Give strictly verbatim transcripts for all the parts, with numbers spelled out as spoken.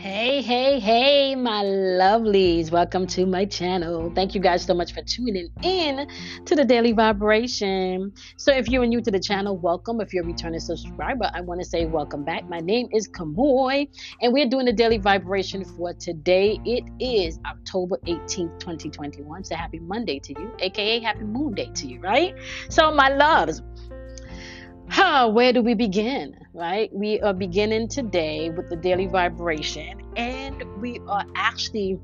Hey, hey, hey, my lovelies. Welcome to my channel. Thank you guys so much for tuning in to the Daily Vibration. So if you're new to the channel, welcome. If you're a returning subscriber, I want to say welcome back. My name is Kamoy, and we're doing the Daily Vibration for today. It is October eighteenth, twenty twenty-one. So happy Monday to you, aka happy moon day to you, right? So my loves, huh, where do we begin, right? We are beginning today with the Daily Vibration, and we are actually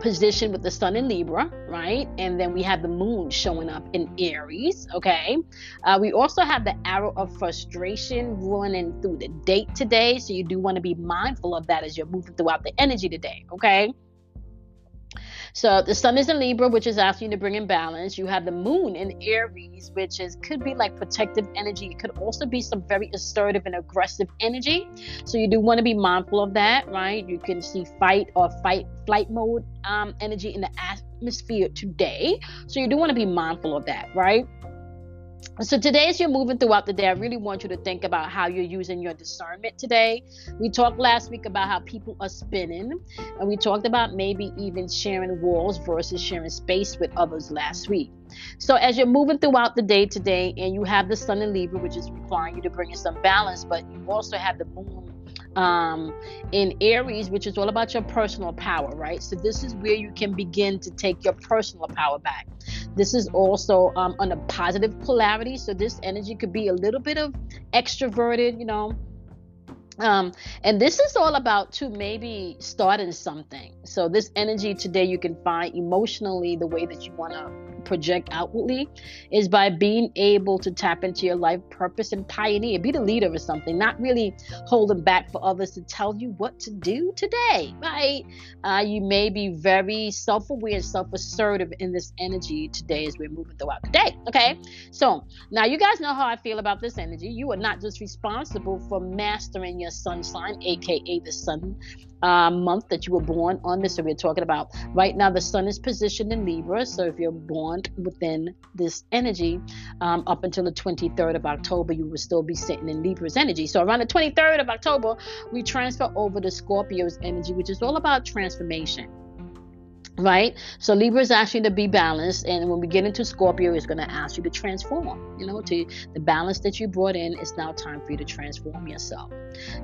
positioned with the sun in Libra, right? And then we have the moon showing up in Aries, okay? Uh, we also have the arrow of frustration running through the date today, so you do want to be mindful of that as you're moving throughout the energy today, okay? So the sun is in Libra, which is asking you to bring in balance. You have the moon in Aries, which is could be like protective energy. It could also be some very assertive and aggressive energy. So you do want to be mindful of that, right? You can see fight or fight flight mode um, energy in the atmosphere today. So you do want to be mindful of that, right? So today, as you're moving throughout the day, I really want you to think about how you're using your discernment today. We talked last week about how people are spinning, and we talked about maybe even sharing walls versus sharing space with others last week. So as you're moving throughout the day today, and you have the sun in Libra, which is requiring you to bring in some balance, but you also have the moon um in Aries, which is all about your personal power, right? So this is where you can begin to take your personal power back. This is also um on a positive polarity, so this energy could be a little bit of extroverted, you know, um and this is all about to maybe starting something. So this energy today, you can find emotionally the way that you want to project outwardly is by being able to tap into your life purpose and pioneer, be the leader of something, not really holding back for others to tell you what to do today, right? Uh, you may be very self-aware and self-assertive in this energy today as we're moving throughout the day, okay? So now you guys know how I feel about this energy. You are not just responsible for mastering your sun sign, aka the sun uh, month that you were born on. This, so we're talking about right now the sun is positioned in Libra, so if you're born within this energy um, up until the twenty-third of October, you will still be sitting in Libra's energy. So around the twenty-third of October, we transfer over to Scorpio's energy, which is all about transformation, right? So Libra is asking you to be balanced, and when we get into Scorpio, it's going to ask you to transform, you know, to the balance that you brought in. It's now time for you to transform yourself.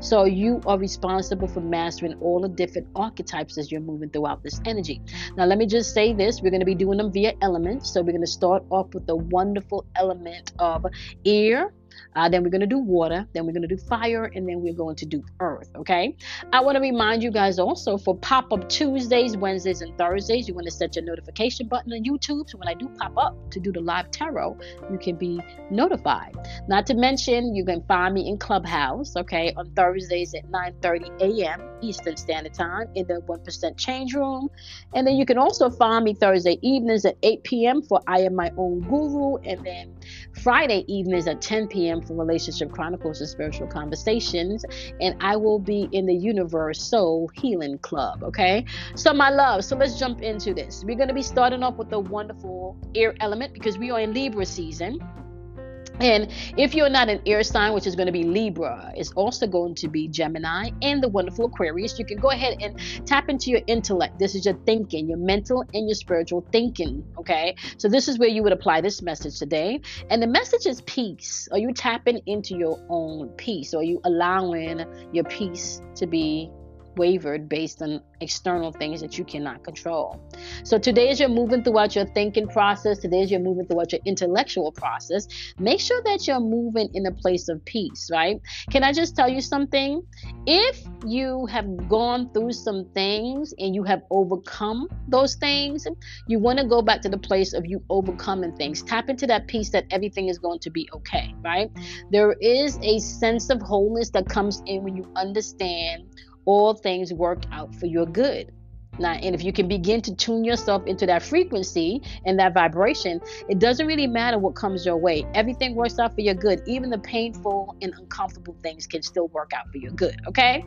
So you are responsible for mastering all the different archetypes as you're moving throughout this energy. Now let me just say this, we're going to be doing them via elements. So we're going to start off with the wonderful element of air. Uh, then we're going to do water, then we're going to do fire, and then we're going to do earth, okay? I want to remind you guys also for pop-up Tuesdays, Wednesdays, and Thursdays, you want to set your notification button on YouTube, so when I do pop up to do the live tarot, you can be notified. Not to mention, you can find me in Clubhouse, okay, on Thursdays at nine thirty a.m. Eastern Standard Time in the one percent Change Room, and then you can also find me Thursday evenings at eight p.m. for I Am My Own Guru, and then Friday evenings at ten p.m. for Relationship Chronicles and Spiritual Conversations, and I will be in the Universe Soul Healing Club, okay? So my love, so let's jump into this. We're going to be starting off with the wonderful air element because we are in Libra season. And if you're not an air sign, which is going to be Libra, it's also going to be Gemini and the wonderful Aquarius. You can go ahead and tap into your intellect. This is your thinking, your mental and your spiritual thinking, okay? So this is where you would apply this message today. And the message is peace. Are you tapping into your own peace? Are you allowing your peace to be wavered based on external things that you cannot control? So today, as you're moving throughout your thinking process, today as you're moving throughout your intellectual process, make sure that you're moving in a place of peace, right? Can I just tell you something? If you have gone through some things and you have overcome those things, you want to go back to the place of you overcoming things. Tap into that peace that everything is going to be okay, right? There is a sense of wholeness that comes in when you understand all things work out for your good. Now, and if you can begin to tune yourself into that frequency and that vibration, it doesn't really matter what comes your way. Everything works out for your good. Even the painful and uncomfortable things can still work out for your good, okay?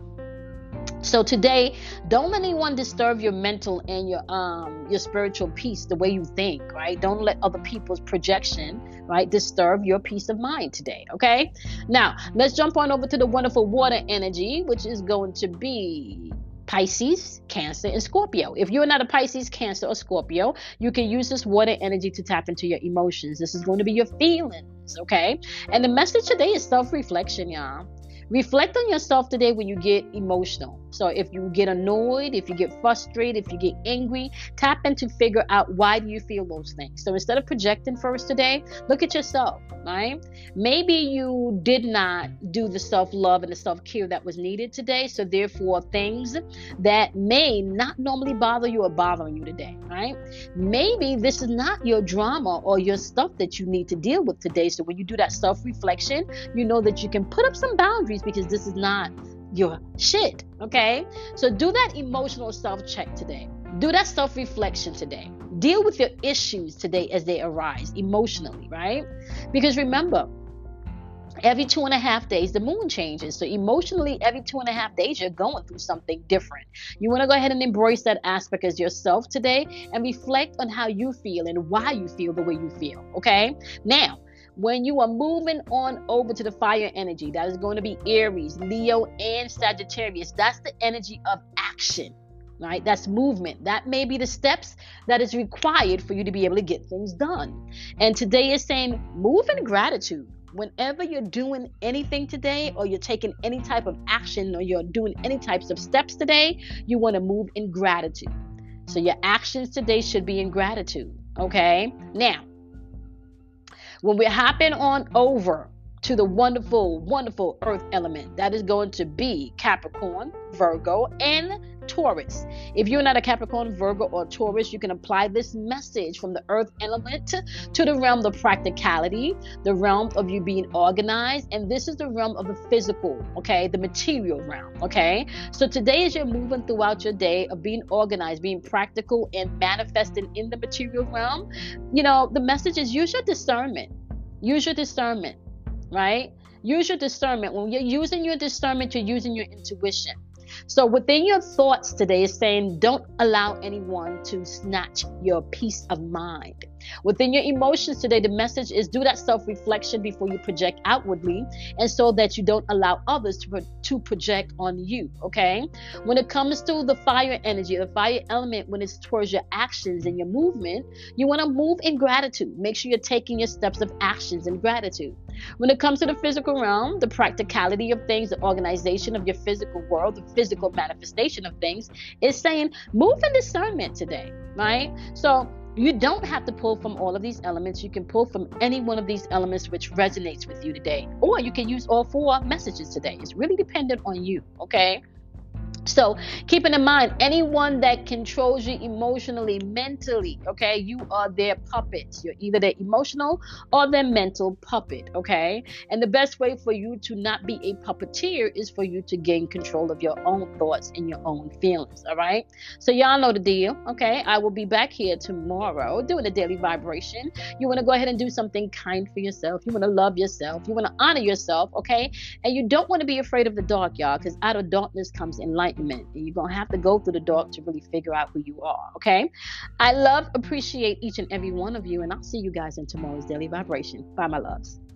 So today, don't let anyone disturb your mental and your um your spiritual peace, the way you think, right? Don't let other people's projection, right, disturb your peace of mind today, okay? Now, let's jump on over to the wonderful water energy, which is going to be Pisces, Cancer, and Scorpio. If you're not a Pisces, Cancer, or Scorpio, you can use this water energy to tap into your emotions. This is going to be your feelings, okay? And the message today is self-reflection, y'all. Reflect on yourself today when you get emotional. So if you get annoyed, if you get frustrated, if you get angry, tap in to figure out why do you feel those things. So instead of projecting first today, look at yourself, right? Maybe you did not do the self-love and the self-care that was needed today. So therefore, things that may not normally bother you are bothering you today, right? Maybe this is not your drama or your stuff that you need to deal with today. So when you do that self-reflection, you know that you can put up some boundaries, because this is not your shit, okay? So do that emotional self-check today. Do that self-reflection today. Deal with your issues today as they arise emotionally, right? Because remember, every two and a half days, the moon changes. So emotionally, every two and a half days, you're going through something different. You want to go ahead and embrace that aspect as yourself today and reflect on how you feel and why you feel the way you feel, okay? Now, when you are moving on over to the fire energy, that is going to be Aries, Leo, and Sagittarius. That's the energy of action, right? That's movement. That may be the steps that is required for you to be able to get things done. And today is saying move in gratitude. Whenever you're doing anything today, or you're taking any type of action, or you're doing any types of steps today, you want to move in gratitude. So your actions today should be in gratitude, okay? Now, when we're hopping on over to the wonderful, wonderful earth element, that is going to be Capricorn, Virgo, and Taurus. If you're not a Capricorn, Virgo, or Taurus, you can apply this message from the earth element to the realm of practicality, the realm of you being organized, and this is the realm of the physical, okay, the material realm, okay? So today, as you're moving throughout your day of being organized, being practical, and manifesting in the material realm, you know, the message is use your discernment. Use your discernment, right? Use your discernment. When you're using your discernment, you're using your intuition. So within your thoughts today is saying, don't allow anyone to snatch your peace of mind. Within your emotions today, the message is do that self-reflection before you project outwardly, and so that you don't allow others to, pro- to project on you, okay? When it comes to the fire energy, the fire element, when it's towards your actions and your movement, you want to move in gratitude. Make sure you're taking your steps of actions in gratitude. When it comes to the physical realm, the practicality of things, the organization of your physical world, the physical manifestation of things, is saying move in discernment today, right? So you don't have to pull from all of these elements. You can pull from any one of these elements which resonates with you today. Or you can use all four messages today. It's really dependent on you, okay? So keeping in mind, anyone that controls you emotionally, mentally, okay, you are their puppets. You're either their emotional or their mental puppet, okay? And the best way for you to not be a puppeteer is for you to gain control of your own thoughts and your own feelings, all right? So y'all know the deal, okay? I will be back here tomorrow doing a daily vibration. You want to go ahead and do something kind for yourself. You want to love yourself. You want to honor yourself, okay? And you don't want to be afraid of the dark, y'all, because out of darkness comes enlightenment. And you're going to have to go through the dark to really figure out who you are, okay? I love, appreciate each and every one of you, and I'll see you guys in tomorrow's Daily Vibration. Bye, my loves.